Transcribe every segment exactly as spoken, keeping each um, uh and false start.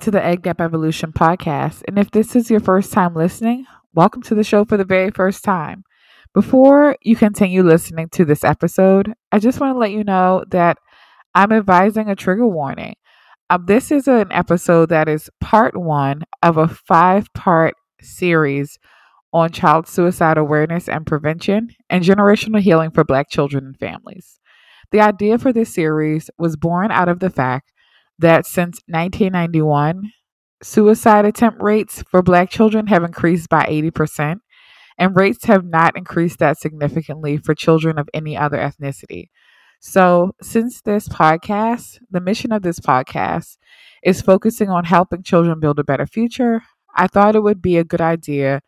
to the Ed Gap Evolution podcast. And if this is your first time listening, welcome to the show for the very first time. Before you continue listening to this episode, I just want to let you know that I'm advising a trigger warning. Um, this is an episode that is part one of a five-part series on child suicide awareness and prevention and generational healing for Black children and families. The idea for this series was born out of the fact that since nineteen ninety-one, suicide attempt rates for Black children have increased by eighty percent, and rates have not increased that significantly for children of any other ethnicity. So since this podcast, the mission of this podcast is focusing on helping children build a better future, I thought it would be a good idea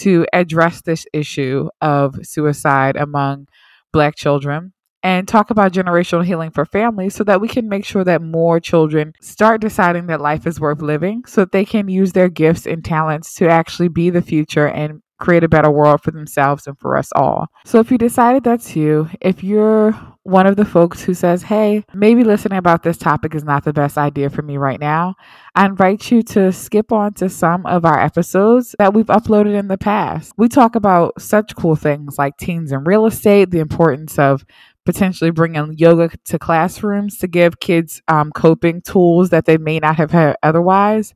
to address this issue of suicide among Black children and talk about generational healing for families so that we can make sure that more children start deciding that life is worth living so that they can use their gifts and talents to actually be the future and create a better world for themselves and for us all. So if you decided that's you, if you're one of the folks who says, hey, maybe listening about this topic is not the best idea for me right now, I invite you to skip on to some of our episodes that we've uploaded in the past. We talk about such cool things like teens and real estate, the importance of potentially bringing yoga to classrooms to give kids um, coping tools that they may not have had otherwise.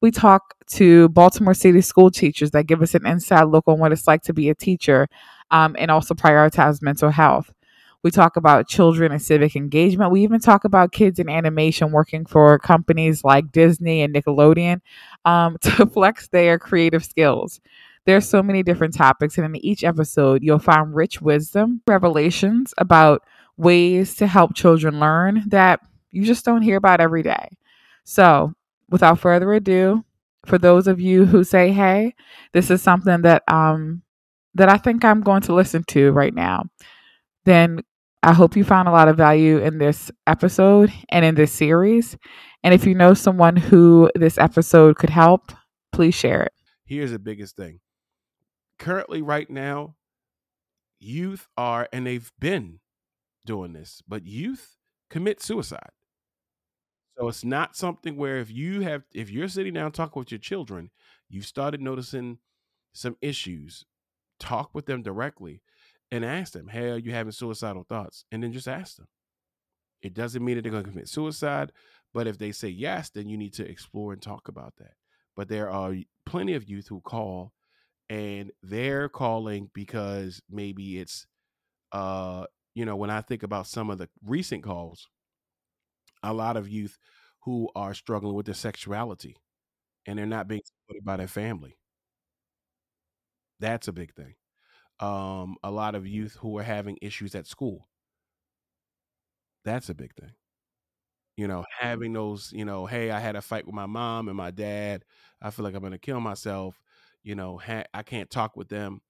We talk to Baltimore City school teachers that give us an inside look on what it's like to be a teacher um, and also prioritize mental health. We talk about children and civic engagement. We even talk about kids in animation working for companies like Disney and Nickelodeon um, to flex their creative skills. There's so many different topics, and in each episode, you'll find rich wisdom, revelations about ways to help children learn that you just don't hear about every day. So without further ado, for those of you who say, hey, this is something that um that I think I'm going to listen to right now, then I hope you found a lot of value in this episode and in this series. And if you know someone who this episode could help, please share it. Here's the biggest thing. Currently, right now, youth are, and they've been doing this, but youth commit suicide. So it's not something where if you have, if you're sitting down talking with your children, you've started noticing some issues, talk with them directly and ask them, hey, are you having suicidal thoughts? And then just ask them. It doesn't mean that they're going to commit suicide, but if they say yes, then you need to explore and talk about that. But there are plenty of youth who call, and they're calling because maybe it's, uh, you know, when I think about some of the recent calls, a lot of youth who are struggling with their sexuality and they're not being supported by their family. That's a big thing. Um, a lot of youth who are having issues at school. That's a big thing. You know, having those, you know, hey, I had a fight with my mom and my dad. I feel like I'm going to kill myself. You know, ha- I can't talk with them.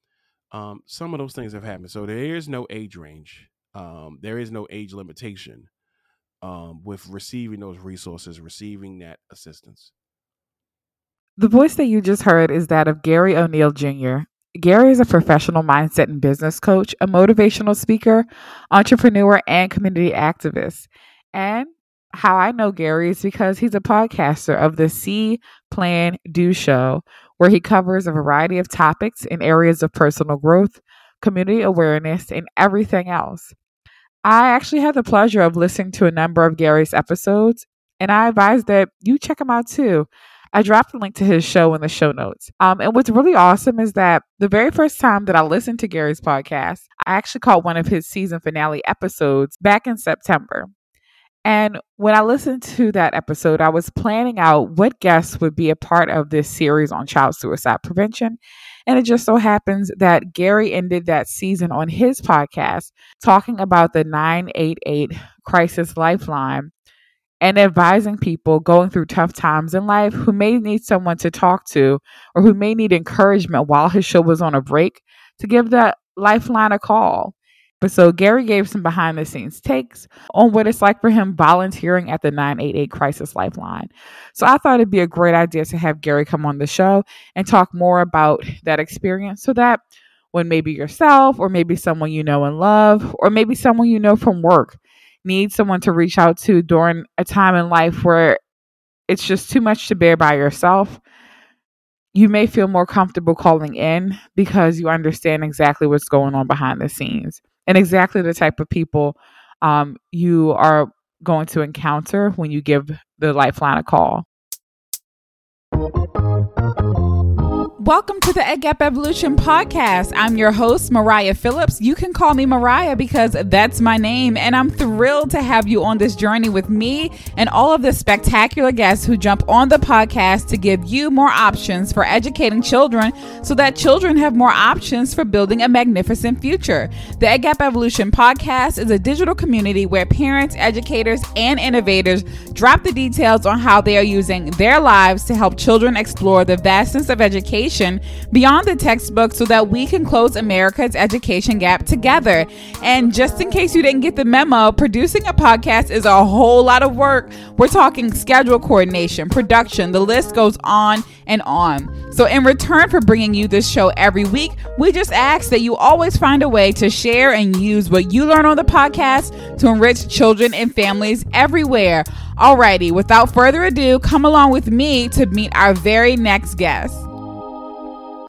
Um, some of those things have happened. So there is no age range. Um, there is no age limitation um, with receiving those resources, receiving that assistance. The voice that you just heard is that of Garry O'Neal Junior Garry is a professional mindset and business coach, a motivational speaker, entrepreneur, and community activist. And how I know Garry is because he's a podcaster of the See Plan Do Show, where he covers a variety of topics in areas of personal growth, community awareness, and everything else. I actually had the pleasure of listening to a number of Garry's episodes, and I advise that you check him out too. I dropped the link to his show in the show notes. Um, and what's really awesome is that the very first time that I listened to Garry's podcast, I actually caught one of his season finale episodes back in September. And when I listened to that episode, I was planning out what guests would be a part of this series on child suicide prevention. And it just so happens that Garry ended that season on his podcast talking about the nine eight eight crisis lifeline and advising people going through tough times in life who may need someone to talk to or who may need encouragement while his show was on a break to give that lifeline a call. But so Garry gave some behind the scenes takes on what it's like for him volunteering at the nine eight eight Crisis Lifeline. So I thought it'd be a great idea to have Garry come on the show and talk more about that experience so that when maybe yourself or maybe someone you know and love or maybe someone you know from work needs someone to reach out to during a time in life where it's just too much to bear by yourself, you may feel more comfortable calling in because you understand exactly what's going on behind the scenes and exactly the type of people um, you are going to encounter when you give the Lifeline a call. Welcome to the Ed Gap Evolution podcast. I'm your host, Mariah Phillips. You can call me Mariah because that's my name. And I'm thrilled to have you on this journey with me and all of the spectacular guests who jump on the podcast to give you more options for educating children so that children have more options for building a magnificent future. The Ed Gap Evolution podcast is a digital community where parents, educators, and innovators drop the details on how they are using their lives to help children explore the vastness of education beyond the textbook so that we can close America's education gap together. And just in case you didn't get the memo, producing a podcast is a whole lot of work. We're talking schedule coordination, production, the list goes on and on. So in return for bringing you this show every week, we just ask that you always find a way to share and use what you learn on the podcast to enrich children and families everywhere. Alrighty, without further ado, come along with me to meet our very next guest.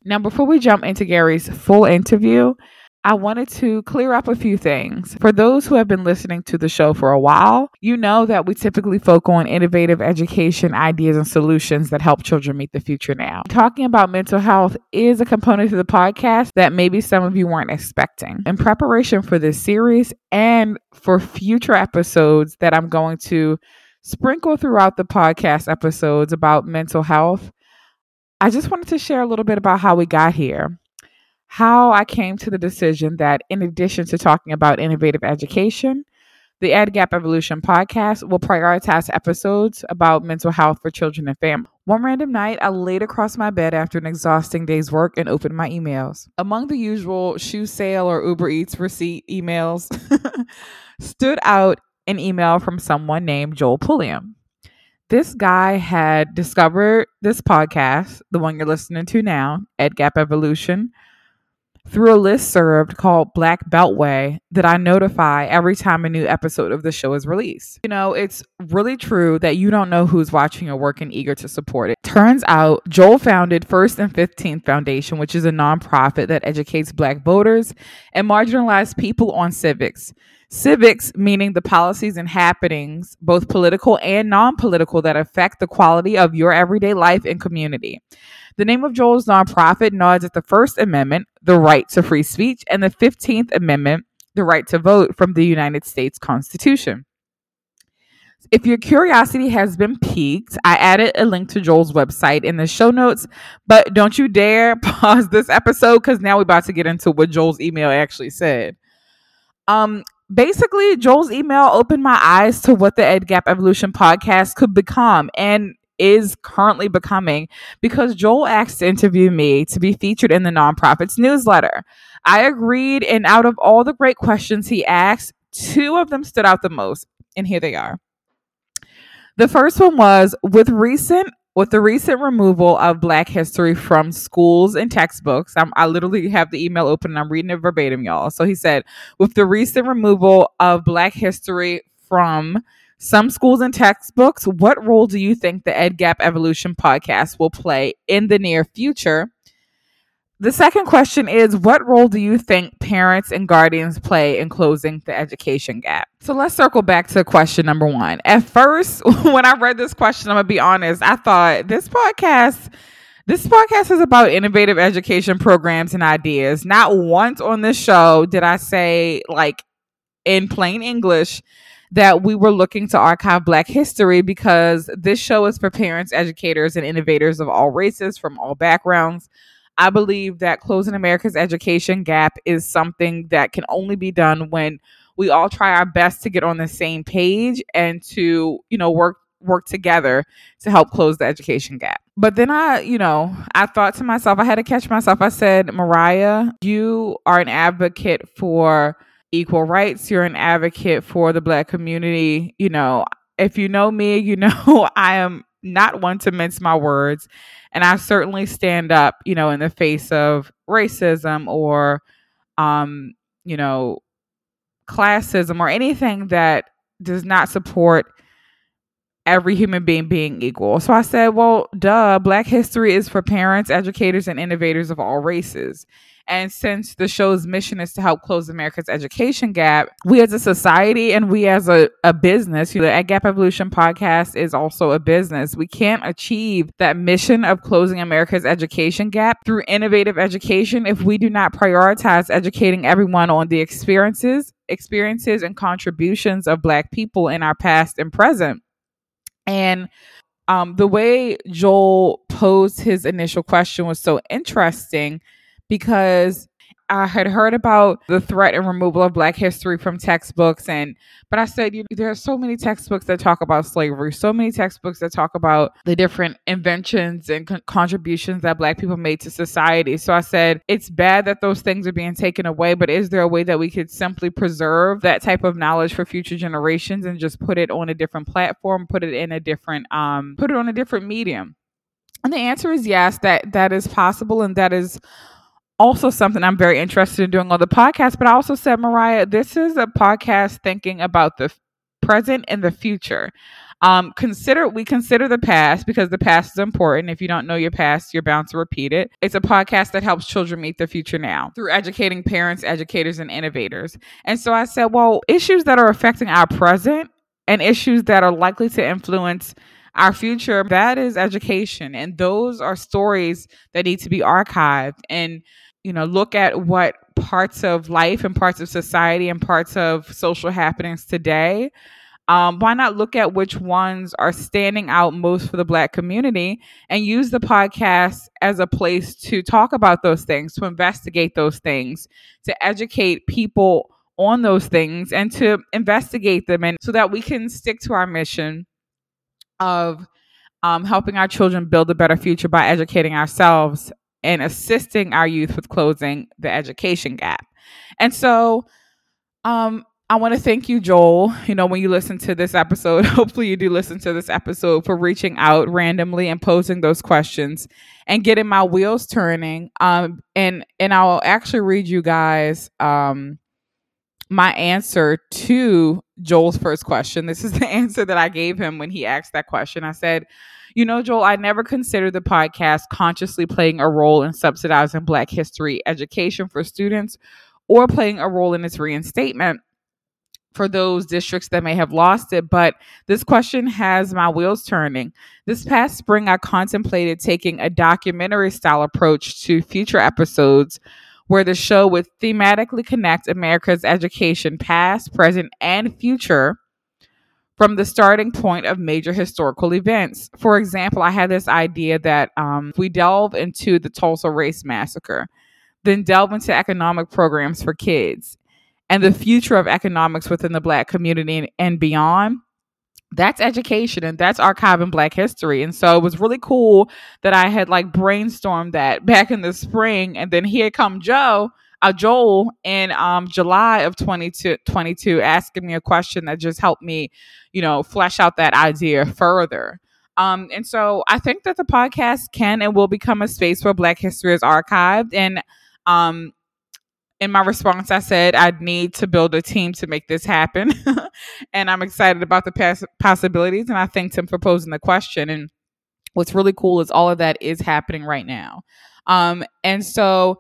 Now, before we jump into Garry's full interview, I wanted to clear up a few things. For those who have been listening to the show for a while, you know that we typically focus on innovative education ideas and solutions that help children meet the future now. Talking about mental health is a component of the podcast that maybe some of you weren't expecting. In preparation for this series and for future episodes that I'm going to sprinkle throughout the podcast episodes about mental health, I just wanted to share a little bit about how we got here, how I came to the decision that in addition to talking about innovative education, the Ed Gap Evolution podcast will prioritize episodes about mental health for children and families. One random night, I laid across my bed after an exhausting day's work and opened my emails. Among the usual shoe sale or Uber Eats receipt emails stood out an email from someone named Joel Pulliam. This guy had discovered this podcast, the one you're listening to now, Ed Gap Evolution, through a listserv called Black Beltway that I notify every time a new episode of the show is released. You know, it's really true that you don't know who's watching your work and eager to support it. Turns out Joel founded First and fifteenth Foundation, which is a nonprofit that educates Black voters and marginalized people on civics. Civics, meaning the policies and happenings, both political and non-political, that affect the quality of your everyday life and community. The name of Joel's nonprofit nods at the First Amendment, the right to free speech, and the fifteenth Amendment, the right to vote from the United States Constitution. If your curiosity has been piqued, I added a link to Joel's website in the show notes, but don't you dare pause this episode because now we're about to get into what Joel's email actually said. Um... Basically, Joel's email opened my eyes to what the Ed Gap Evolution podcast could become and is currently becoming because Joel asked to interview me to be featured in the nonprofit's newsletter. I agreed, and out of all the great questions he asked, two of them stood out the most, and here they are. The first one was, with recent with the recent removal of Black history from schools and textbooks, I'm, I literally have the email open and I'm reading it verbatim, y'all. So he said, with the recent removal of Black history from some schools and textbooks, what role do you think the Ed Gap Evolution podcast will play in the near future? The second question is, what role do you think parents and guardians play in closing the education gap? So let's circle back to question number one. At first, when I read this question, I'm going to be honest, I thought this podcast, this podcast is about innovative education programs and ideas. Not once on this show did I say, like, in plain English, that we were looking to archive Black history because this show is for parents, educators, and innovators of all races from all backgrounds. I believe that closing America's education gap is something that can only be done when we all try our best to get on the same page and to, you know, work work together to help close the education gap. But then I, you know, I thought to myself, I had to catch myself. I said, Mariah, you are an advocate for equal rights. You're an advocate for the Black community. You know, if you know me, you know, I am not one to mince my words. And I certainly stand up, you know, in the face of racism or, um, you know, classism or anything that does not support every human being being equal. So I said, well, duh, Black history is for parents, educators, and innovators of all races. And since the show's mission is to help close America's education gap, we as a society and we as a, a business, you know, the Ed Gap Evolution podcast is also a business. We can't achieve that mission of closing America's education gap through innovative education if we do not prioritize educating everyone on the experiences, experiences and contributions of Black people in our past and present. And um, the way Joel posed his initial question was so interesting, because I had heard about the threat and removal of Black history from textbooks. And but I said, you know, there are so many textbooks that talk about slavery, so many textbooks that talk about the different inventions and con- contributions that Black people made to society. So I said, it's bad that those things are being taken away, but is there a way that we could simply preserve that type of knowledge for future generations and just put it on a different platform, put it in a different, um, put it on a different medium? And the answer is yes, that that is possible, and that is also something I'm very interested in doing on the podcast. But I also said, Mariah, this is a podcast thinking about the f- present and the future. Um, consider we consider the past, because the past is important. If you don't know your past, you're bound to repeat it. It's a podcast that helps children meet the future now through educating parents, educators, and innovators. And so I said, well, issues that are affecting our present and issues that are likely to influence our future, that is education. And those are stories that need to be archived. And you know, look at what parts of life and parts of society and parts of social happenings today. Um, why not look at which ones are standing out most for the Black community and use the podcast as a place to talk about those things, to investigate those things, to educate people on those things and to investigate them, and so that we can stick to our mission of um, helping our children build a better future by educating ourselves and assisting our youth with closing the education gap. And so um, I want to thank you, Joel. You know, when you listen to this episode, hopefully you do listen to this episode, for reaching out randomly and posing those questions and getting my wheels turning. Um, and, and I'll actually read you guys um, my answer to Joel's first question. This is the answer that I gave him when he asked that question. I said, you know, Joel, I never considered the podcast consciously playing a role in subsidizing Black history education for students or playing a role in its reinstatement for those districts that may have lost it. But this question has my wheels turning. This past spring, I contemplated taking a documentary style approach to future episodes where the show would thematically connect America's education past, present, and future from the starting point of major historical events. For example, I had this idea that um, if we delve into the Tulsa Race Massacre, then delve into economic programs for kids and the future of economics within the Black community and beyond. That's education, and that's archiving Black history. And so it was really cool that I had like brainstormed that back in the spring. And then here come Joe, uh, Joel in um, July of twenty twenty-two, asking me a question that just helped me, you know, flesh out that idea further. Um, and so I think that the podcast can and will become a space where Black history is archived. And um, in my response, I said, I'd need to build a team to make this happen. And I'm excited about the past possibilities. And I thanked him for posing the question. And what's really cool is all of that is happening right now. Um, and so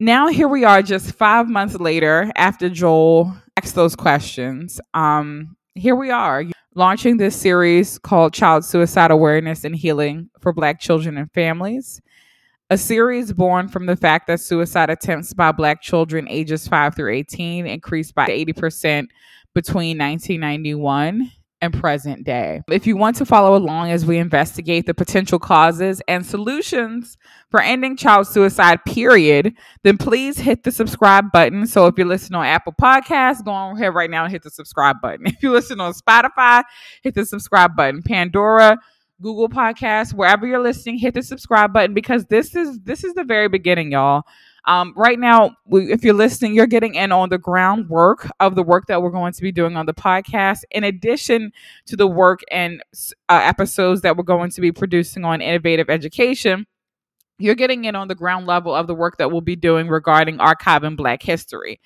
now here we are just five months later after Joel asked those questions. Um, here we are launching this series called Child Suicide Awareness and Healing for Black Children and Families. A series born from the fact that suicide attempts by Black children ages five through eighteen increased by eighty percent between nineteen ninety-one and present day. If you want to follow along as we investigate the potential causes and solutions for ending child suicide, period, then please hit the subscribe button. So if you're listening on Apple Podcasts, go on ahead right now and hit the subscribe button. If you listen on Spotify, hit the subscribe button. Pandora, Google Podcasts, wherever you're listening, hit the subscribe button, because this is this is the very beginning, y'all. Um, right now, we, if you're listening, you're getting in on the groundwork of the work that we're going to be doing on the podcast, in addition to the work and uh, episodes that we're going to be producing on innovative education. you're getting in on the ground level of the work that we'll be doing regarding archiving Black history.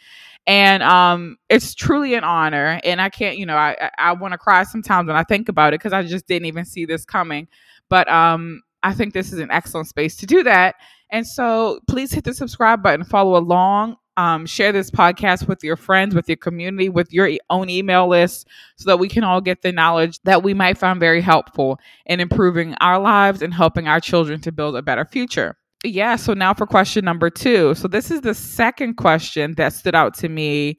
And um, it's truly an honor. And I can't, you know, I, I want to cry sometimes when I think about it, because I just didn't even see this coming. But um, I think this is an excellent space to do that. And so please hit the subscribe button, follow along, um, share this podcast with your friends, with your community, with your own email list, so that we can all get the knowledge that we might find very helpful in improving our lives and helping our children to build a better future. Yeah, so now for question number two. So this is the second question that stood out to me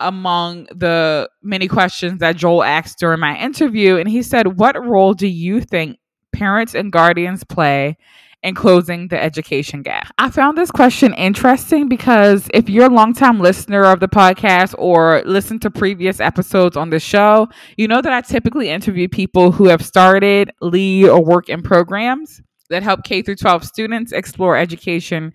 among the many questions that Joel asked during my interview. And he said, what role do you think parents and guardians play in closing the education gap? I found this question interesting because if you're a longtime listener of the podcast or listen to previous episodes on the show, you know that I typically interview people who have started, lead, or work in programs that help K through twelve students explore education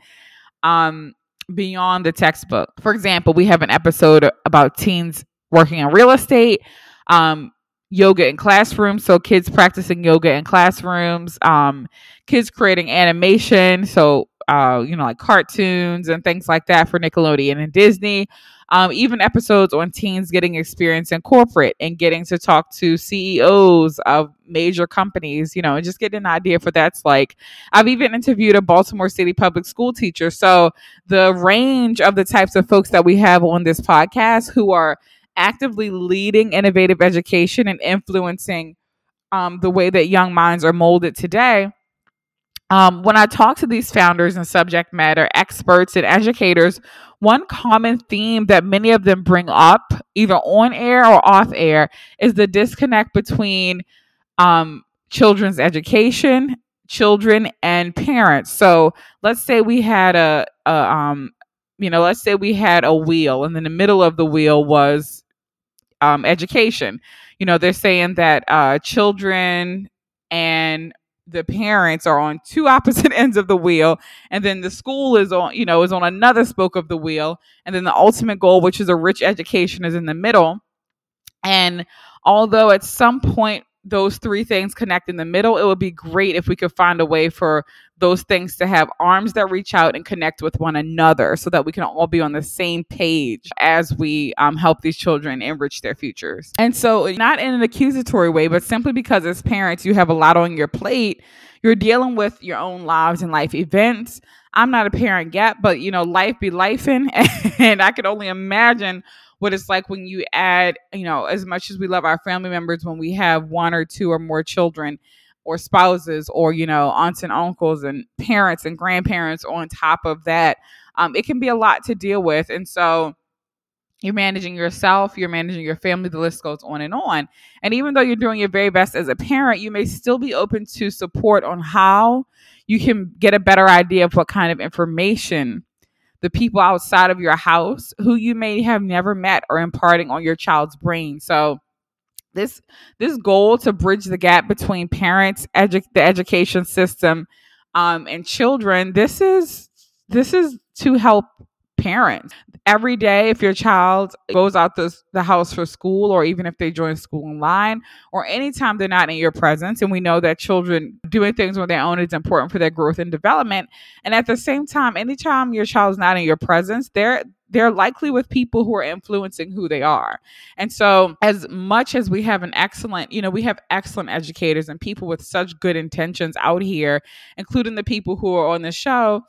um, beyond the textbook. For example, we have an episode about teens working in real estate, um, yoga in classrooms, so kids practicing yoga in classrooms, um, kids creating animation, so uh, you know, like cartoons and things like that for Nickelodeon and Disney. Um, even episodes on teens getting experience in corporate and getting to talk to C E Os of major companies, you know, and just getting an idea for that's like. I've even interviewed a Baltimore City public school teacher. So the range of the types of folks that we have on this podcast who are actively leading innovative education and influencing um, the way that young minds are molded today. Um, when I talk to these founders and subject matter experts and educators, one common theme that many of them bring up, either on air or off air, is the disconnect between um, children's education, children, and parents. So let's say we had a, a um, you know, let's say we had a wheel, and in the middle of the wheel was um, education. You know, they're saying that uh, children and the parents are on two opposite ends of the wheel, and then the school is on, you know, is on another spoke of the wheel. And then the ultimate goal, which is a rich education, is in the middle. And although at some point those three things connect in the middle, it would be great if we could find a way for those things to have arms that reach out and connect with one another so that we can all be on the same page as we um, help these children enrich their futures. And so, not in an accusatory way, but simply because as parents, you have a lot on your plate. You're dealing with your own lives and life events. I'm not a parent yet, but you know, life be lifing, and I could only imagine what it's like when you add, you know, as much as we love our family members, when we have one or two or more children or spouses or, you know, aunts and uncles and parents and grandparents on top of that, um, it can be a lot to deal with. And so you're managing yourself, you're managing your family, the list goes on and on. And even though you're doing your very best as a parent, you may still be open to support on how you can get a better idea of what kind of information the people outside of your house who you may have never met are imparting on your child's brain. So this this goal to bridge the gap between parents, edu- the education system, um, and children, this is this is to help parents. Every day, if your child goes out the, the house for school, or even if they join school online, or anytime they're not in your presence, and we know that children doing things on their own is important for their growth and development. And at the same time, anytime your child's not in your presence, they're they're likely with people who are influencing who they are. And so as much as we have an excellent, you know, we have excellent educators and people with such good intentions out here, including the people who are on the show,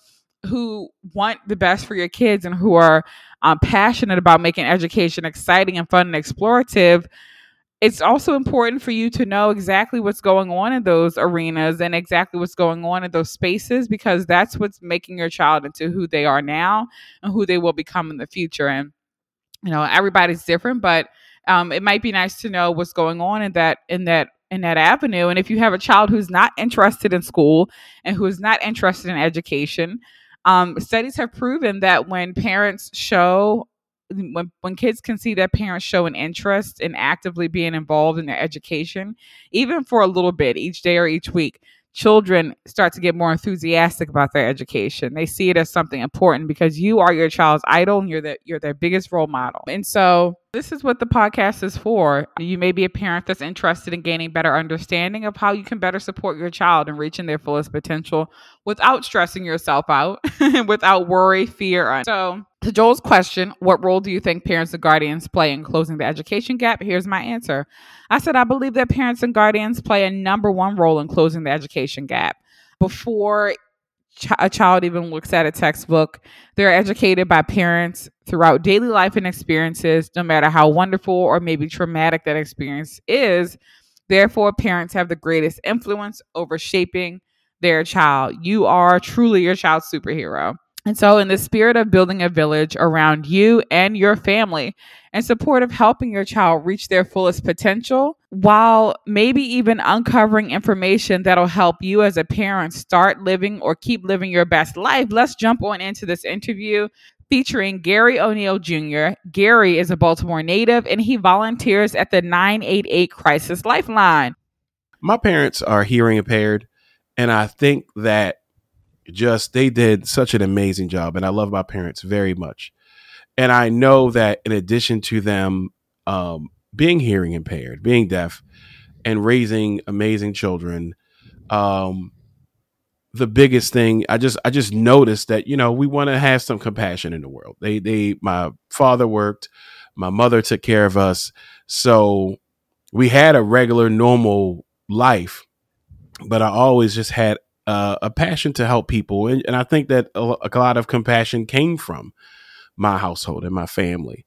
who want the best for your kids and who are um, passionate about making education exciting and fun and explorative, it's also important for you to know exactly what's going on in those arenas and exactly what's going on in those spaces, because that's what's making your child into who they are now and who they will become in the future. And, you know, everybody's different, but um, it might be nice to know what's going on in that, in that, in that avenue. And if you have a child who's not interested in school and who is not interested in education, Um, studies have proven that when parents show, when, when kids can see that parents show an interest in actively being involved in their education, even for a little bit each day or each week, children start to get more enthusiastic about their education. They see it as something important because you are your child's idol and you're the, you're their biggest role model. And so this is what the podcast is for. You may be a parent that's interested in gaining better understanding of how you can better support your child and reaching their fullest potential without stressing yourself out, without worry, fear. So to Joel's question, what role do you think parents and guardians play in closing the education gap? Here's my answer. I said, I believe that parents and guardians play a number one role in closing the education gap. Before a child even looks at a textbook, they're educated by parents throughout daily life and experiences, no matter how wonderful or maybe traumatic that experience is. Therefore, parents have the greatest influence over shaping their child. You are truly your child's superhero. And so in the spirit of building a village around you and your family in support of helping your child reach their fullest potential, while maybe even uncovering information that'll help you as a parent start living or keep living your best life, let's jump on into this interview featuring Garry O'Neal Junior Garry is a Baltimore native and he volunteers at the nine eight eight Crisis Lifeline. My parents are hearing impaired, and I think that just they did such an amazing job, and I love my parents very much. And I know that in addition to them um, being hearing impaired, being deaf, and raising amazing children, um, the biggest thing I just I just noticed that, you know, we want to have some compassion in the world. They they my father worked, my mother took care of us, so we had a regular normal life, but I always just had Uh, a passion to help people. And, and I think that a, a lot of compassion came from my household and my family.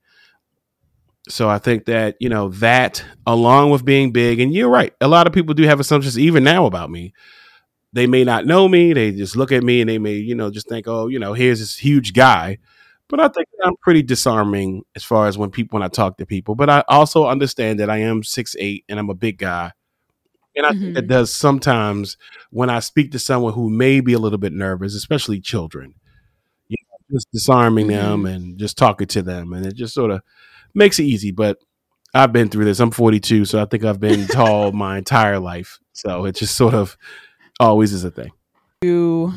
So I think that, you know, that along with being big, and you're right, a lot of people do have assumptions even now about me. They may not know me. They just look at me and they may, you know, just think, oh, you know, here's this huge guy. But I think that I'm pretty disarming as far as when people, when I talk to people, but I also understand that I am six eight and I'm a big guy. And I think mm-hmm. that does sometimes when I speak to someone who may be a little bit nervous, especially children, you know, just disarming mm-hmm. them and just talking to them. And it just sort of makes it easy. But I've been through this. I'm forty-two. So I think I've been tall my entire life. So it just sort of always is a thing. You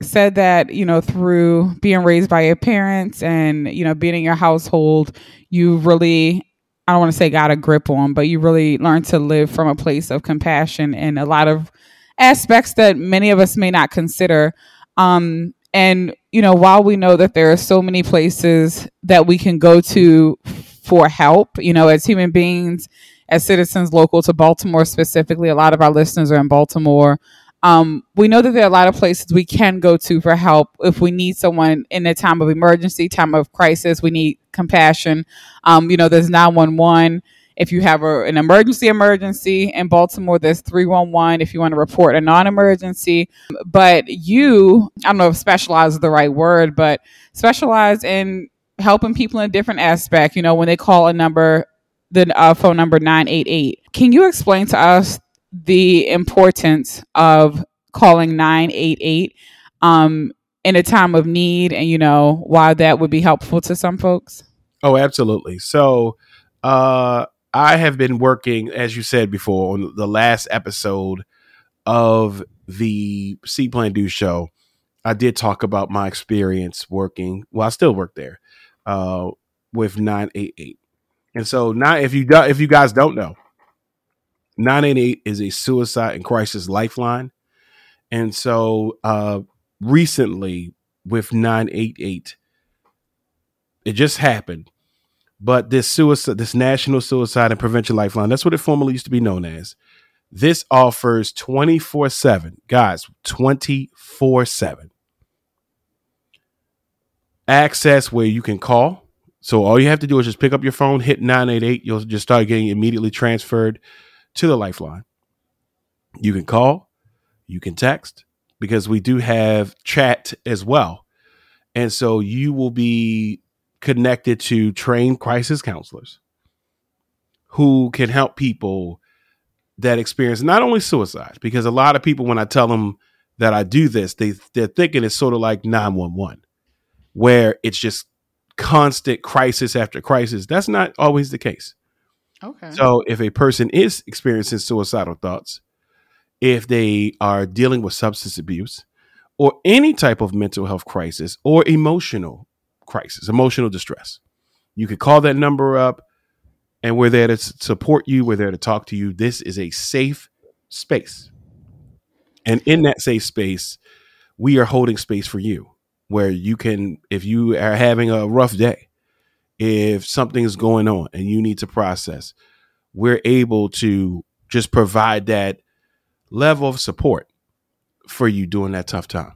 said that, you know, through being raised by your parents and, you know, being in your household, you really, I don't want to say got a grip on, but you really learn to live from a place of compassion and a lot of aspects that many of us may not consider. Um, and, you know, while we know that there are so many places that we can go to for help, you know, as human beings, as citizens local to Baltimore specifically, a lot of our listeners are in Baltimore. Um, we know that there are a lot of places we can go to for help if we need someone in a time of emergency, time of crisis. We need compassion. Um, you know, there's nine one one. If you have a, an emergency emergency in Baltimore, there's three one one if you want to report a non-emergency. But you, I don't know if specialize is the right word, but specialize in helping people in a different aspect. You know, when they call a number, the uh, phone number nine eight eight. Can you explain to us the importance of calling nine eight eight um, in a time of need and, you know, why that would be helpful to some folks? Oh, absolutely. So uh, I have been working, as you said before, on the last episode of the See Plan Do Show. I did talk about my experience working. Well, I still work there uh, with nine eight eight. And so now if you do, if you guys don't know, nine eight eight is a suicide and crisis lifeline. And so uh, recently with nine eight eight, it just happened. But this suicide, this National Suicide and Prevention Lifeline, that's what it formerly used to be known as. This offers twenty-four seven, guys, twenty-four seven access where you can call. So all you have to do is just pick up your phone, hit nine eight eight. You'll just start getting immediately transferred to the lifeline. You can call, you can text, because we do have chat as well. And so you will be connected to trained crisis counselors who can help people that experience not only suicide, because a lot of people, when I tell them that I do this, they, they're thinking it's sort of like nine one one, where it's just constant crisis after crisis. That's not always the case. Okay. So if a person is experiencing suicidal thoughts, if they are dealing with substance abuse or any type of mental health crisis or emotional crisis, emotional distress. You could call that number up and we're there to support you. We're there to talk to you. This is a safe space. And in that safe space, we are holding space for you where you can, if you are having a rough day, if something is going on and you need to process, we're able to just provide that level of support for you during that tough time.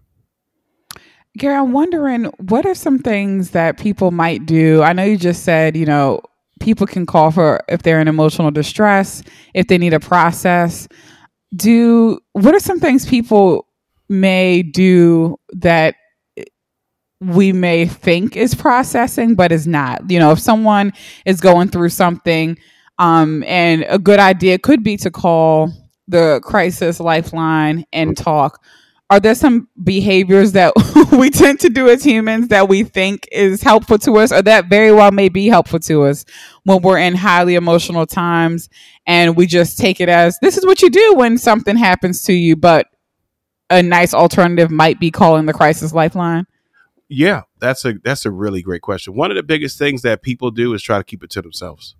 Garry, I'm wondering, what are some things that people might do? I know you just said, you know, people can call for if they're in emotional distress, if they need a process. Do what are some things people may do that we may think is processing, but is not? You know, if someone is going through something, um, and a good idea could be to call the crisis lifeline and talk. Are there some behaviors that we tend to do as humans that we think is helpful to us, or that very well may be helpful to us when we're in highly emotional times and we just take it as this is what you do when something happens to you, but a nice alternative might be calling the crisis lifeline? Yeah, that's a that's a really great question. One of the biggest things that people do is try to keep it to themselves.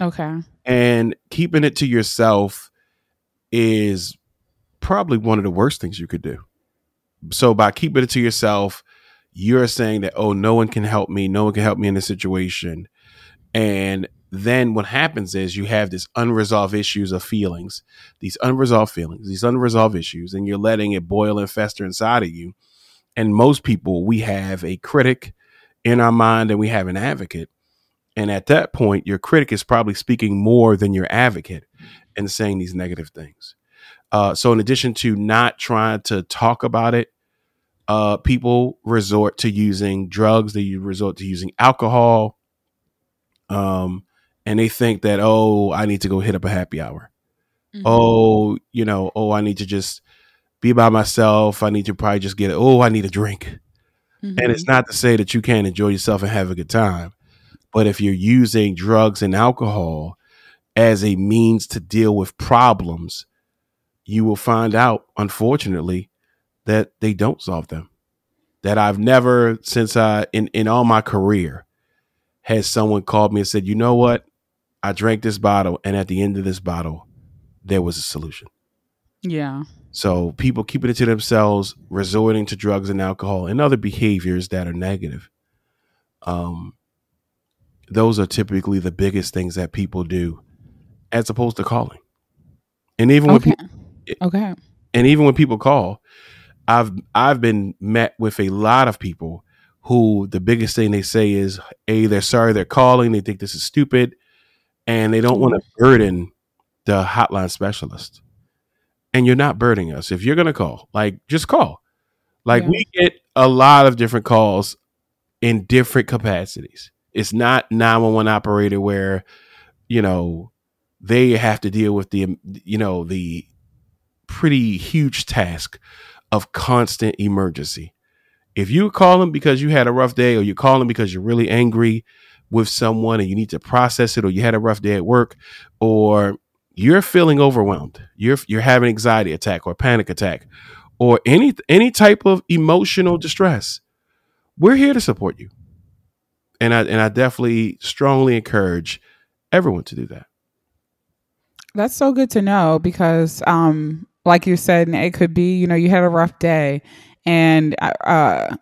Okay. And keeping it to yourself is probably one of the worst things you could do. So by keeping it to yourself, you're saying that, oh, no one can help me. No one can help me in this situation. And then what happens is you have this unresolved issues of feelings, these unresolved feelings, these unresolved issues, and you're letting it boil and fester inside of you. And most people, we have a critic in our mind and we have an advocate. And at that point, your critic is probably speaking more than your advocate and saying these negative things. Uh, so in addition to not trying to talk about it, uh, people resort to using drugs. They resort to using alcohol. Um, and they think that, oh, I need to go hit up a happy hour. Mm-hmm. Oh, you know, oh, I need to just be by myself. I need to probably just get it. Oh, I need a drink. Mm-hmm. And it's not to say that you can't enjoy yourself and have a good time. But if you're using drugs and alcohol as a means to deal with problems, you will find out, unfortunately, that they don't solve them. That I've never, since I, in, in all my career, has someone called me and said, you know what? I drank this bottle, and at the end of this bottle, there was a solution. Yeah. So people keeping it to themselves, resorting to drugs and alcohol and other behaviors that are negative. Um, those are typically the biggest things that people do as opposed to calling. And even okay. when people, Okay. And even when people call, I've I've been met with a lot of people who the biggest thing they say is, A, they're sorry they're calling. They think this is stupid and they don't want to burden the hotline specialist. And you're not burdening us. If you're going to call, like, just call. Like, yeah. We get a lot of different calls in different capacities. It's not nine one one operator where, you know, they have to deal with the, you know, the pretty huge task of constant emergency. If you call them because you had a rough day, or you call them because you're really angry with someone and you need to process it, or you had a rough day at work, or you're feeling overwhelmed, you're you're having anxiety attack or panic attack or any any type of emotional distress, we're here to support you. And I and I definitely strongly encourage everyone to do that. That's so good to know, because um like you said, it could be, you know, you had a rough day, and uh,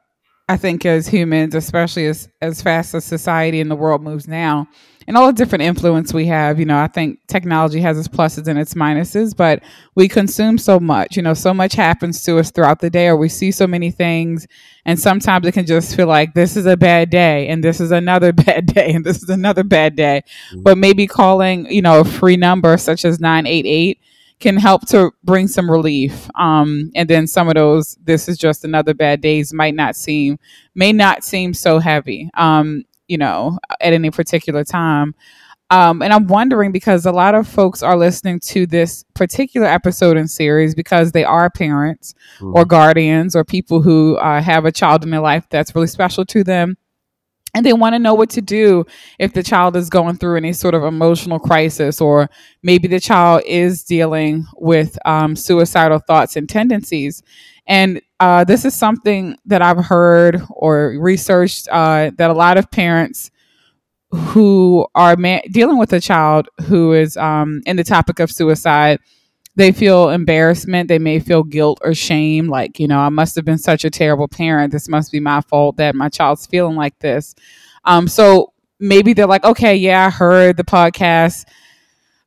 I think as humans, especially as, as fast as society and the world moves now and all the different influence we have, you know, I think technology has its pluses and its minuses, but we consume so much, you know, so much happens to us throughout the day, or we see so many things. And sometimes it can just feel like this is a bad day, and this is another bad day, and this is another bad day. Mm-hmm. But maybe calling, you know, a free number such as nine eight eight can help to bring some relief. Um, and then some of those, this is just another bad days might not seem, may not seem so heavy, um, you know, at any particular time. Um, and I'm wondering, because a lot of folks are listening to this particular episode and series because they are parents mm-hmm. or guardians or people who uh, have a child in their life that's really special to them. And they want to know what to do if the child is going through any sort of emotional crisis, or maybe the child is dealing with um, suicidal thoughts and tendencies. And uh, this is something that I've heard or researched uh, that a lot of parents who are man- dealing with a child who is um, in the topic of suicide, they feel embarrassment. They may feel guilt or shame. Like, you know, I must have been such a terrible parent. This must be my fault that my child's feeling like this. Um, so maybe they're like, okay, yeah, I heard the podcast.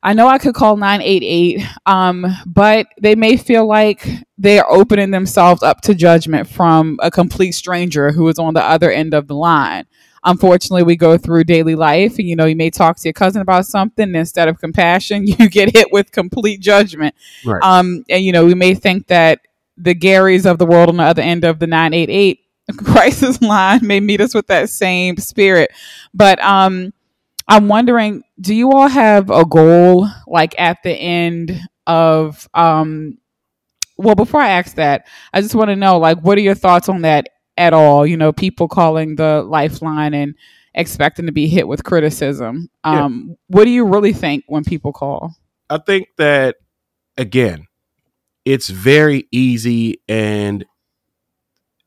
I know I could call nine eight eight, um, but they may feel like they are opening themselves up to judgment from a complete stranger who is on the other end of the line. Unfortunately, we go through daily life and, you know, you may talk to your cousin about something, and instead of compassion, you get hit with complete judgment. Right. Um, and, you know, we may think that the Garys of the world on the other end of the nine eight eight crisis line may meet us with that same spirit. But um, I'm wondering, do you all have a goal like at the end of um, well, before I ask that, I just want to know, like, what are your thoughts on that? At all, you know, people calling the lifeline and expecting to be hit with criticism. Um, yeah. What do you really think when people call? I think that, again, it's very easy, and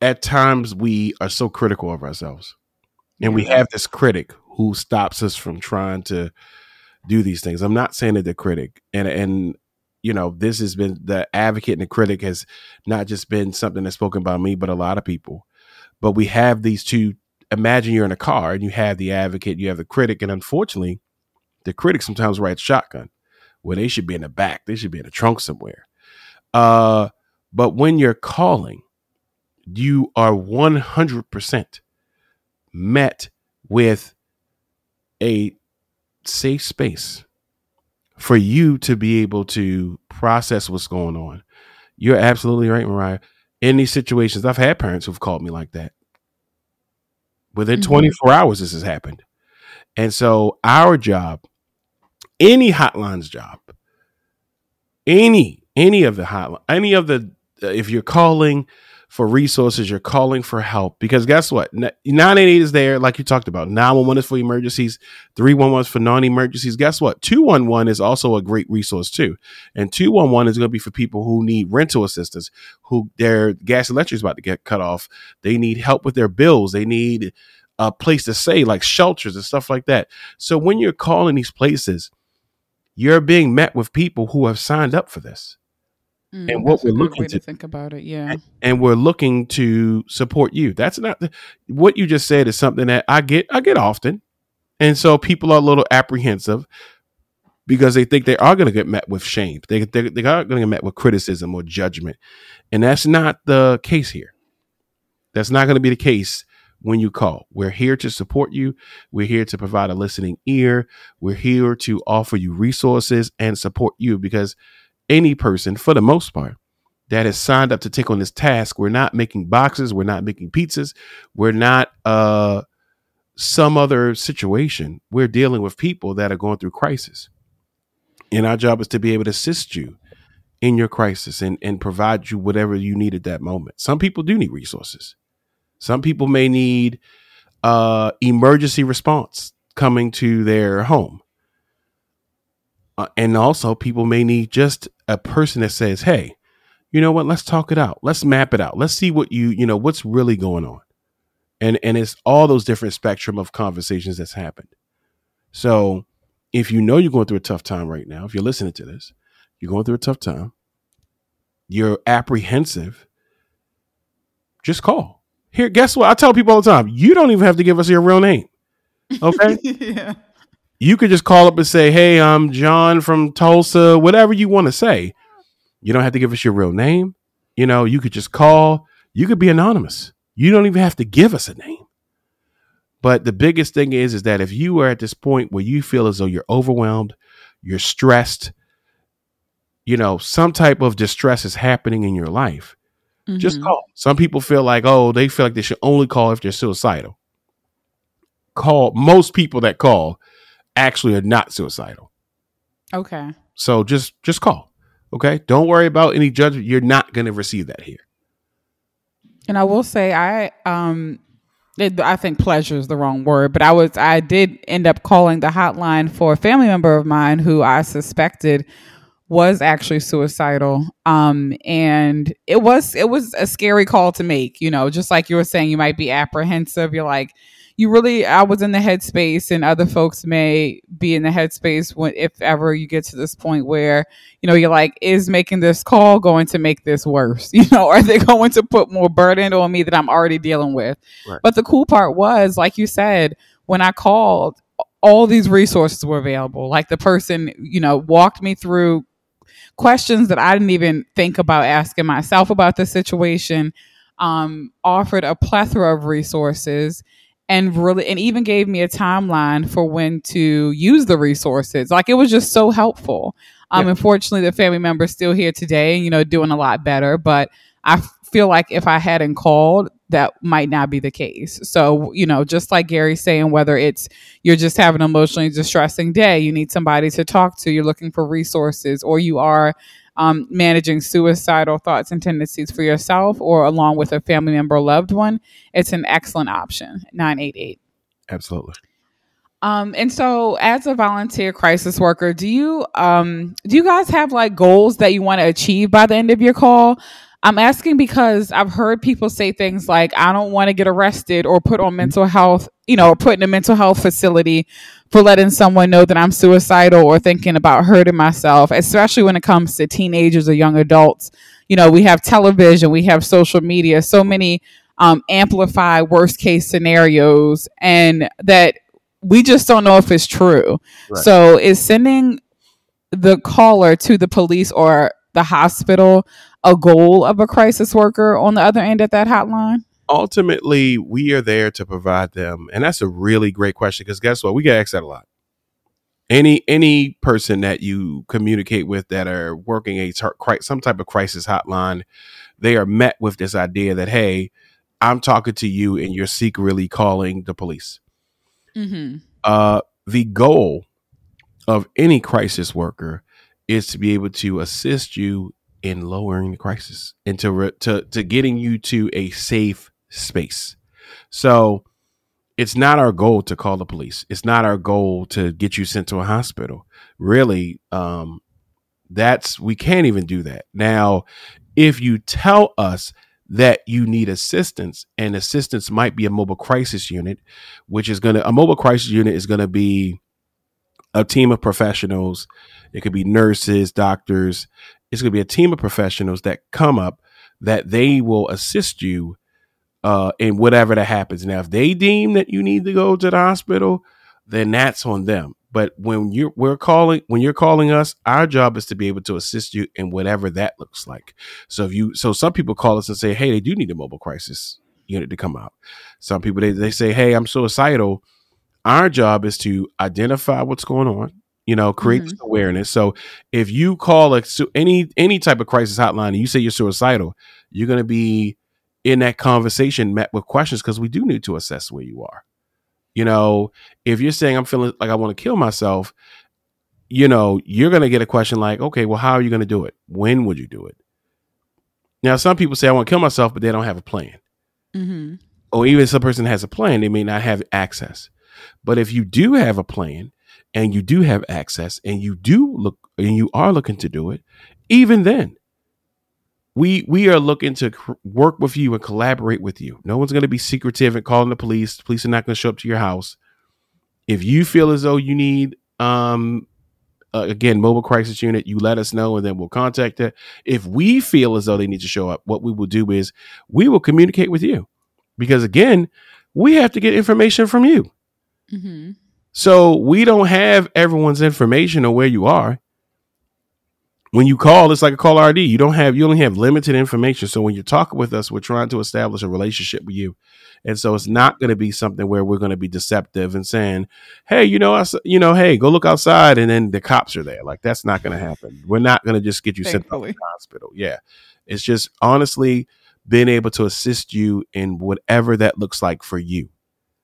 at times we are so critical of ourselves, and yeah. we have this critic who stops us from trying to do these things. I'm not saying that the critic and and. You know, this has been the advocate and the critic has not just been something that's spoken by me, but a lot of people. But we have these two. Imagine you're in a car and you have the advocate, you have the critic. And unfortunately, the critic sometimes rides shotgun where they should be in the back. They should be in the trunk somewhere. Uh, but when you're calling, you are one hundred percent met with a safe space for you to be able to process what's going on. You're absolutely right, Mariah. In these situations, I've had parents who've called me like that. Within mm-hmm. twenty-four hours, this has happened. And so our job, any hotline's job, any, any of the hotline, any of the, uh, if you're calling for resources, you're calling for help, because guess what? nine eight eight is there. Like you talked about, nine one one is for emergencies. three one one is for non-emergencies. Guess what? two one one is also a great resource too. And two one one is going to be for people who need rental assistance, who their gas and electric is about to get cut off. They need help with their bills. They need a place to stay, like shelters and stuff like that. So when you're calling these places, you're being met with people who have signed up for this. And mm, what we're looking to, to think about it. Yeah. And we're looking to support you. That's not what you just said is something that I get, I get often. And so people are a little apprehensive because they think they are going to get met with shame. They, they, they are going to get met with criticism or judgment. And that's not the case here. That's not going to be the case when you call. We're here to support you. We're here to provide a listening ear. We're here to offer you resources and support you, because any person, for the most part, that has signed up to take on this task, we're not making boxes, we're not making pizzas, we're not uh, some other situation. We're dealing with people that are going through crisis. And our job is to be able to assist you in your crisis and, and provide you whatever you need at that moment. Some people do need resources. Some people may need uh, emergency response coming to their home. Uh, and also people may need just a person that says, hey, you know what, let's talk it out. Let's map it out. Let's see what you, you know, what's really going on. And, and it's all those different spectrum of conversations that's happened. So if you know you're going through a tough time right now, if you're listening to this, you're going through a tough time, you're apprehensive, just call. Here, guess what? I tell people all the time, you don't even have to give us your real name. Okay. Yeah. You could just call up and say, hey, I'm John from Tulsa, whatever you want to say. You don't have to give us your real name. You know, you could just call. You could be anonymous. You don't even have to give us a name. But the biggest thing is, is that if you are at this point where you feel as though you're overwhelmed, you're stressed, you know, some type of distress is happening in your life, mm-hmm. just call. Some people feel like, oh, they feel like they should only call if they're suicidal. Call. Most people that call actually are not suicidal. Okay. So just, just call. Okay. Don't worry about any judgment. You're not going to receive that here. And I will say, I, um, It, I think pleasure is the wrong word, but I was I did end up calling the hotline for a family member of mine who I suspected was actually suicidal. Um, and it was it was a scary call to make, you know, just like you were saying, you might be apprehensive. You're like, you really, I was in the headspace, and other folks may be in the headspace when, if ever you get to this point where, you know, you're like, is making this call going to make this worse? You know, are they going to put more burden on me that I'm already dealing with? Right. But the cool part was, like you said, when I called, all these resources were available. Like the person, you know, walked me through questions that I didn't even think about asking myself about the situation, um, offered a plethora of resources. And really, and even gave me a timeline for when to use the resources. Like, it was just so helpful. Um, yeah. Unfortunately, the family member is still here today, you know, doing a lot better. But I feel like if I hadn't called, that might not be the case. So, you know, just like Gary's saying, whether it's you're just having an emotionally distressing day, you need somebody to talk to, you're looking for resources, or you are um, managing suicidal thoughts and tendencies for yourself or along with a family member or loved one, it's an excellent option, nine eight eight. Absolutely. Um, and so as a volunteer crisis worker, do you, um, do you guys have like goals that you want to achieve by the end of your call? I'm asking because I've heard people say things like, I don't want to get arrested or put on mental health, you know, or put in a mental health facility for letting someone know that I'm suicidal or thinking about hurting myself, especially when it comes to teenagers or young adults. You know, we have television, we have social media, so many um, amplify worst case scenarios, and that we just don't know if it's true. Right. So is sending the caller to the police or the hospital a goal of a crisis worker on the other end at that hotline? Ultimately, we are there to provide them. And that's a really great question, because guess what? We get asked that a lot. Any any person that you communicate with that are working a ter- some type of crisis hotline, they are met with this idea that, hey, I'm talking to you and you're secretly calling the police. Mm-hmm. Uh, the goal of any crisis worker is to be able to assist you in lowering the crisis and to, re- to to getting you to a safe space. So it's not our goal to call the police. It's not our goal to get you sent to a hospital. Really, um, that's we can't even do that. Now, if you tell us that you need assistance, and assistance might be a mobile crisis unit, which is going to a mobile crisis unit is going to be a team of professionals. It could be nurses, doctors. It's going to be a team of professionals that come up that they will assist you uh, in whatever that happens. Now, if they deem that you need to go to the hospital, then that's on them. But when you're we're calling when you're calling us, our job is to be able to assist you in whatever that looks like. So if you so some people call us and say, hey, they do need a mobile crisis unit to come out. Some people, they, they say, hey, I'm suicidal. Our job is to identify what's going on. You know, create mm-hmm. awareness. So if you call a, su- any any type of crisis hotline and you say you're suicidal, you're going to be in that conversation met with questions, because we do need to assess where you are. You know, if you're saying I'm feeling like I want to kill myself, you know, you're going to get a question like, OK, well, how are you going to do it? When would you do it? Now, some people say I want to kill myself, but they don't have a plan. Mm-hmm. Or even if some person has a plan, they may not have access. But if you do have a plan, and you do have access, and you do look, and you are looking to do it, even then, we we are looking to cr- work with you and collaborate with you. No one's going to be secretive and calling the police. The police are not going to show up to your house. If you feel as though you need, um, uh, again, mobile crisis unit, you let us know, and then we'll contact it. If we feel as though they need to show up, what we will do is we will communicate with you, because again, we have to get information from you. Mm-hmm. So we don't have everyone's information on where you are. When you call, it's like a call R D. You don't have, you only have limited information. So when you're talking with us, we're trying to establish a relationship with you. And so it's not going to be something where we're going to be deceptive and saying, hey, you know, I, you know, hey, go look outside. And then the cops are there. Like, that's not going to happen. We're not going to just get you Thankfully. sent to the hospital. Yeah. It's just honestly being able to assist you in whatever that looks like for you.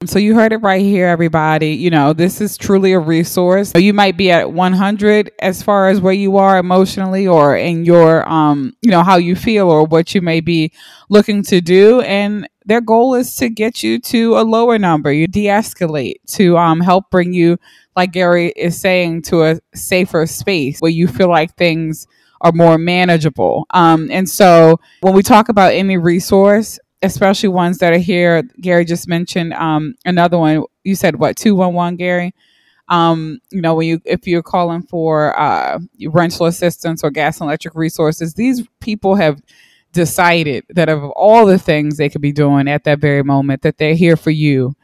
So you heard it right here, everybody. You know, this is truly a resource. You might be at one hundred as far as where you are emotionally or in your, um, you know, how you feel or what you may be looking to do. And their goal is to get you to a lower number. You de-escalate to um, help bring you, like Garry is saying, to a safer space where you feel like things are more manageable. Um, and so when we talk about any resource, especially ones that are here. Garry just mentioned um, another one. You said what? two one one, Garry? Um, you know, when you if you're calling for uh, rental assistance or gas and electric resources, these people have decided that of all the things they could be doing at that very moment, that they're here for you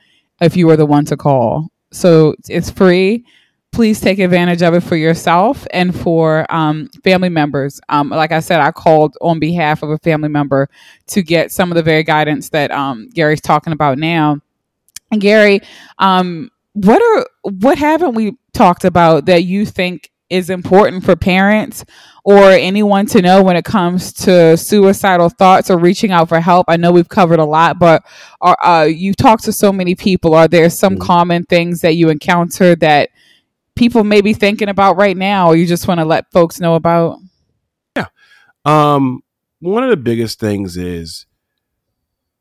if you are the one to call. So it's free. Please take advantage of it for yourself and for um, family members. Um, like I said, I called on behalf of a family member to get some of the very guidance that um, Garry's talking about now. And Garry, um, what are what haven't we talked about that you think is important for parents or anyone to know when it comes to suicidal thoughts or reaching out for help? I know we've covered a lot, but are, uh, you've talked to so many people. Are there some mm-hmm. common things that you encounter that people may be thinking about right now, or you just want to let folks know about? Yeah. Um, one of the biggest things is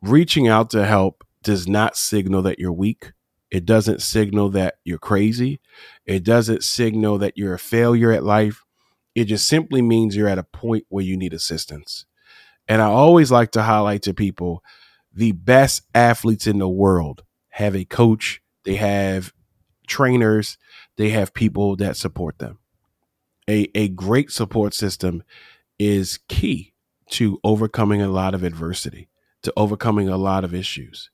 reaching out to help does not signal that you're weak. It doesn't signal that you're crazy. It doesn't signal that you're a failure at life. It just simply means you're at a point where you need assistance. And I always like to highlight to people, the best athletes in the world have a coach. They have trainers. They have people that support them. A, a great support system is key to overcoming a lot of adversity, to overcoming a lot of issues.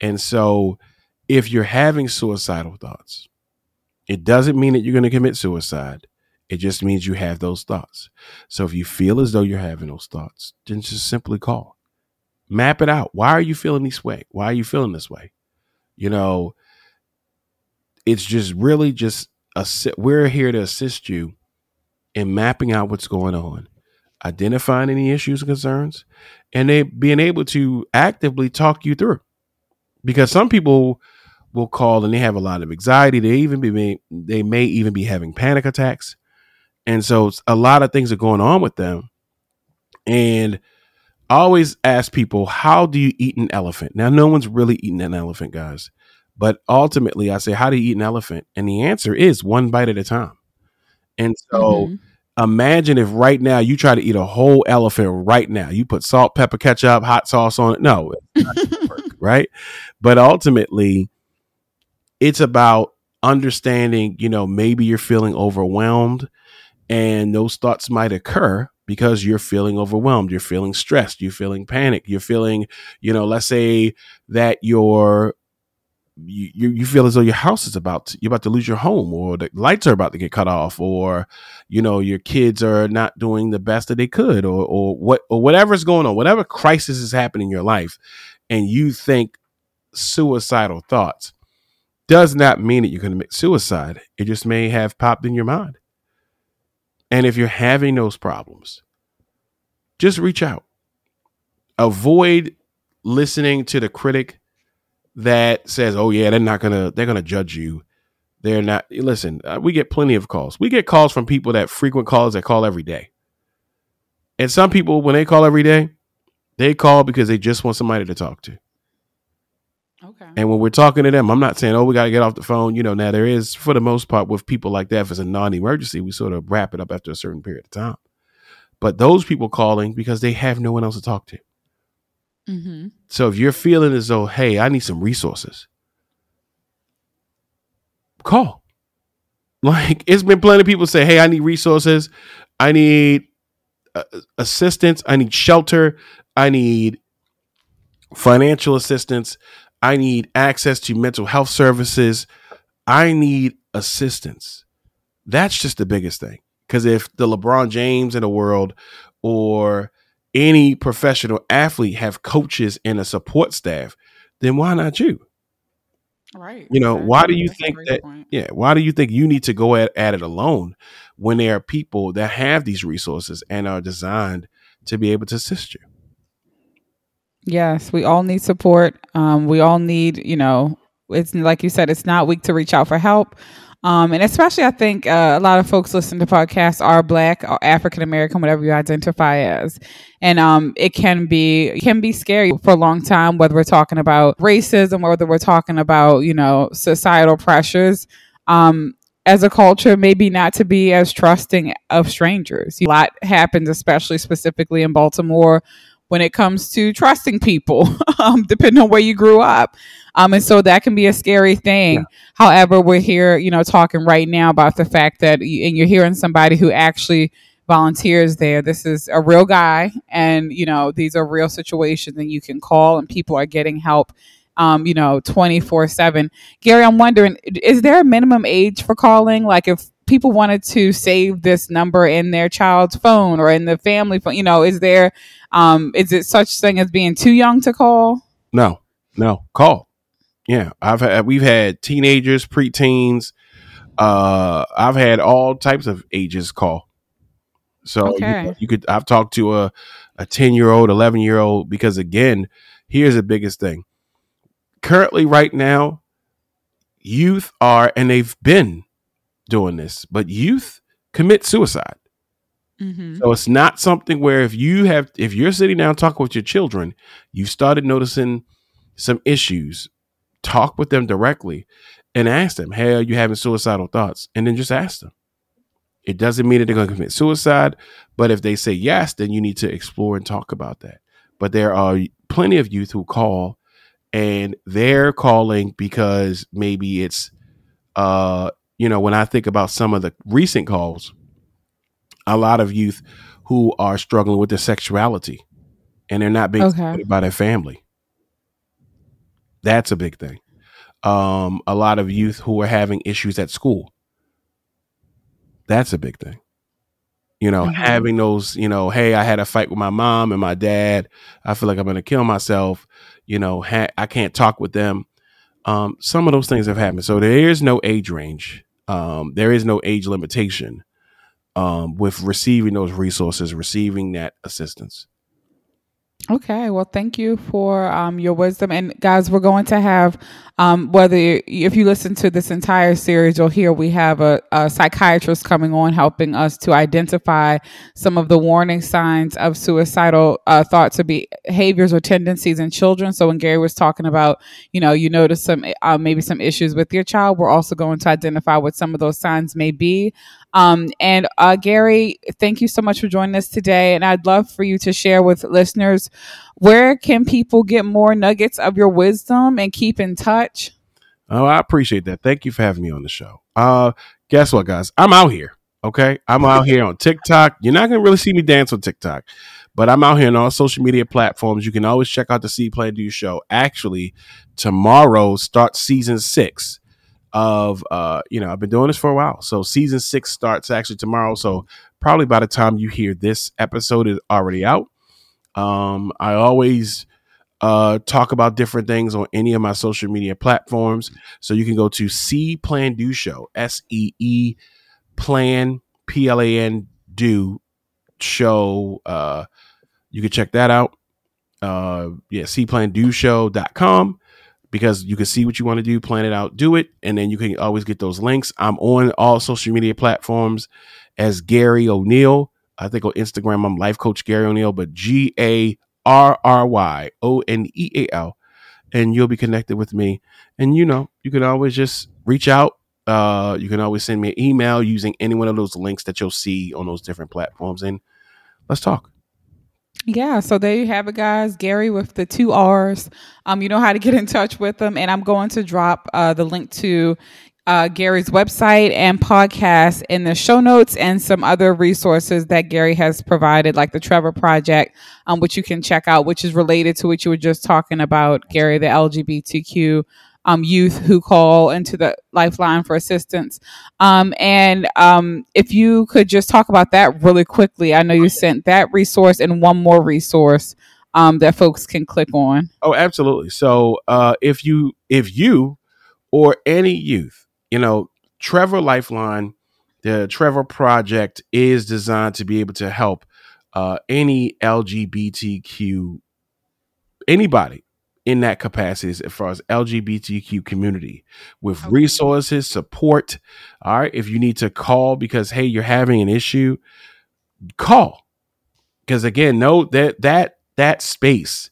And so if you're having suicidal thoughts, it doesn't mean that you're going to commit suicide. It just means you have those thoughts. So if you feel as though you're having those thoughts, then just simply call. Map it out. Why are you feeling this way? Why are you feeling this way? You know, it's just really just a, we're here to assist you in mapping out what's going on, identifying any issues and concerns, and they being able to actively talk you through. Because some people will call and they have a lot of anxiety. They even be they may even be having panic attacks, and so a lot of things are going on with them. And I always ask people, "How do you eat an elephant?" Now, no one's really eating an elephant, guys. But ultimately, I say, how do you eat an elephant? And the answer is one bite at a time. And so mm-hmm. imagine if right now you try to eat a whole elephant right now. You put salt, pepper, ketchup, hot sauce on it. No, it's not gonna work, right? But ultimately, it's about understanding, you know, maybe you're feeling overwhelmed and those thoughts might occur because you're feeling overwhelmed. You're feeling stressed. You're feeling panic. You're feeling, you know, let's say that you're You, you you feel as though your house is about to, you're about to lose your home, or the lights are about to get cut off, or you know your kids are not doing the best that they could, or or what or whatever's going on, whatever crisis is happening in your life, and you think suicidal thoughts, does not mean that you're going to commit suicide. It just may have popped in your mind. And if you're having those problems, just reach out. Avoid listening to the critic that says, oh, yeah, they're not going to they're going to judge you. They're not. Listen, uh, we get plenty of calls. We get calls from people that frequent calls that call every day. And some people, when they call every day, they call because they just want somebody to talk to. OK. And when we're talking to them, I'm not saying, oh, we got to get off the phone. You know, now there is, for the most part, with people like that, if it's a non-emergency, we sort of wrap it up after a certain period of time. But those people calling because they have no one else to talk to. Mm-hmm. So if you're feeling as though, hey, I need some resources, call. Like, it's been plenty of people say, hey, I need resources. I need uh, assistance. I need shelter. I need financial assistance. I need access to mental health services. I need assistance. That's just the biggest thing. Because if the LeBron James in the world or any professional athlete have coaches and a support staff, then why not you? Right. You know, exactly. Why do you That's think that? Point. Yeah. Why do you think you need to go at, at it alone when there are people that have these resources and are designed to be able to assist you? Yes. We all need support. Um, we all need, you know, it's like you said, it's not weak to reach out for help. Um, and especially, I think uh, a lot of folks listening to podcasts are Black or African American, whatever you identify as, and um, it can be it can be scary for a long time. Whether we're talking about racism, whether we're talking about you know societal pressures, um, as a culture, maybe not to be as trusting of strangers. A lot happens, especially specifically in Baltimore, when it comes to trusting people, um, depending on where you grew up. Um, and so that can be a scary thing. Yeah. However, we're here, you know, talking right now about the fact that, you, and you're hearing somebody who actually volunteers there. This is a real guy, and, you know, these are real situations, and you can call, and people are getting help, um, you know, twenty-four seven. Garry, I'm wondering, is there a minimum age for calling? Like, if people wanted to save this number in their child's phone or in the family phone, you know, is there, um, is it such thing as being too young to call? No, no, call. Yeah. I've had, we've had teenagers, preteens, uh, I've had all types of ages call. So okay. you, you could, I've talked to a, a ten year old, eleven year old, because again, here's the biggest thing currently right now, youth are, and they've been doing this, but youth commit suicide. Mm-hmm. So it's not something where if you have, if you're sitting down talking with your children, you've started noticing some issues, talk with them directly and ask them, hey, are you having suicidal thoughts? And then just ask them. It doesn't mean that they're going to commit suicide, but if they say yes, then you need to explore and talk about that. But there are plenty of youth who call, and they're calling because maybe it's, uh, you know, when I think about some of the recent calls, a lot of youth who are struggling with their sexuality and they're not being supported okay. by their family. That's a big thing. Um, a lot of youth who are having issues at school. That's a big thing. You know, okay. having those, you know, hey, I had a fight with my mom and my dad. I feel like I'm going to kill myself. You know, ha- I can't talk with them. Um, some of those things have happened. So there is no age range. Um, there is no age limitation um, with receiving those resources, receiving that assistance. Okay. Well, thank you for um, your wisdom. And guys, we're going to have, um, whether if you listen to this entire series, you'll hear we have a, a psychiatrist coming on, helping us to identify some of the warning signs of suicidal uh, thoughts or behaviors or tendencies in children. So when Garry was talking about, you know, you notice some uh, maybe some issues with your child, we're also going to identify what some of those signs may be. Um, and uh, Garry, thank you so much for joining us today. And I'd love for you to share with listeners, where can people get more nuggets of your wisdom and keep in touch? Oh, I appreciate that. Thank you for having me on the show. Uh, guess what, guys? I'm out here. Okay. I'm out here on TikTok. You're not going to really see me dance on TikTok, but I'm out here on all social media platforms. You can always check out the See Plan Do Show. Actually, tomorrow starts season six. Of, uh, you know, I've been doing this for a while. So season six starts actually tomorrow. So probably by the time you hear this episode is already out. Um, I always uh, talk about different things on any of my social media platforms. So you can go to See Plan Do Show, S E E Plan, P L A N Do Show. Uh, you can check that out. Uh, yeah, see plan do show dot com. Because you can see what you want to do, plan it out, do it. And then you can always get those links. I'm on all social media platforms as Garry O'Neal. I think on Instagram, I'm Life Coach Garry O'Neal, but G A R R Y O N E A L. And you'll be connected with me. And, you know, you can always just reach out. Uh, you can always send me an email using any one of those links that you'll see on those different platforms. And let's talk. Yeah, so there you have it, guys. Garry with the two R's. Um, you know how to get in touch with them. And I'm going to drop uh, the link to uh, Garry's website and podcast in the show notes, and some other resources that Garry has provided, like the Trevor Project, um, which you can check out, which is related to what you were just talking about, Garry, the L G B T Q Um, youth who call into the lifeline for assistance. Um, and um, if you could just talk about that really quickly. I know you sent that resource and one more resource um, that folks can click on. Oh, absolutely. So uh, if you if you or any youth, you know, Trevor Lifeline, the Trevor Project is designed to be able to help uh, any L G B T Q, anybody in that capacity as far as L G B T Q community with okay. resources, support. All right. If you need to call because, hey, you're having an issue, call. Because, again, no, that that that space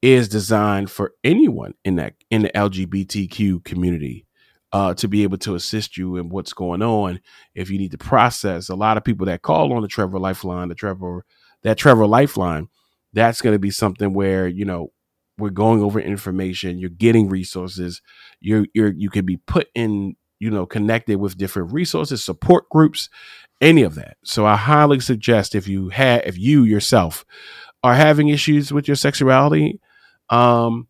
is designed for anyone in that in the L G B T Q community uh, to be able to assist you in what's going on. If you need to process, a lot of people that call on the Trevor Lifeline, the Trevor that Trevor Lifeline, that's going to be something where, you know, we're going over information. You're getting resources. You're you're you could be put in, you know, connected with different resources, support groups, any of that. So I highly suggest if you had if you yourself are having issues with your sexuality, um,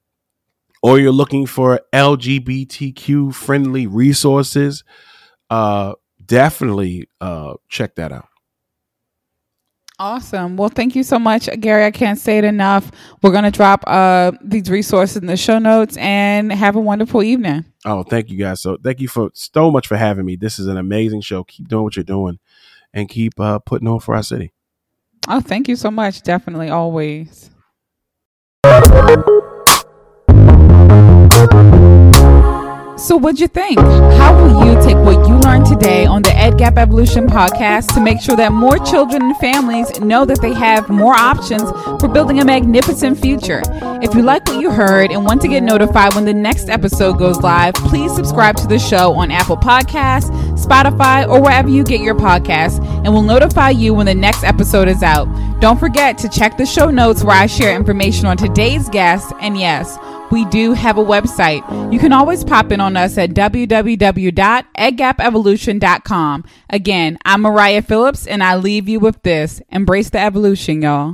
or you're looking for L G B T Q friendly resources, uh, definitely uh, check that out. Awesome. Well, thank you so much, Garry. I can't say it enough. We're going to drop uh, these resources in the show notes, and have a wonderful evening. Oh, thank you guys. So thank you for so much for having me. This is an amazing show. Keep doing what you're doing and keep uh, putting on for our city. Oh, thank you so much. Definitely. Always. So what'd you think? How will you take what you learned today on the Ed Gap Evolution podcast to make sure that more children and families know that they have more options for building a magnificent future? If you like what you heard and want to get notified when the next episode goes live, please subscribe to the show on Apple Podcasts, Spotify, or wherever you get your podcasts, and we'll notify you when the next episode is out. Don't forget to check the show notes where I share information on today's guest, and yes, we do have a website. You can always pop in on us at w w w dot ed gap evolution dot com. Again, I'm Mariah Phillips, and I leave you with this. Embrace the evolution, y'all.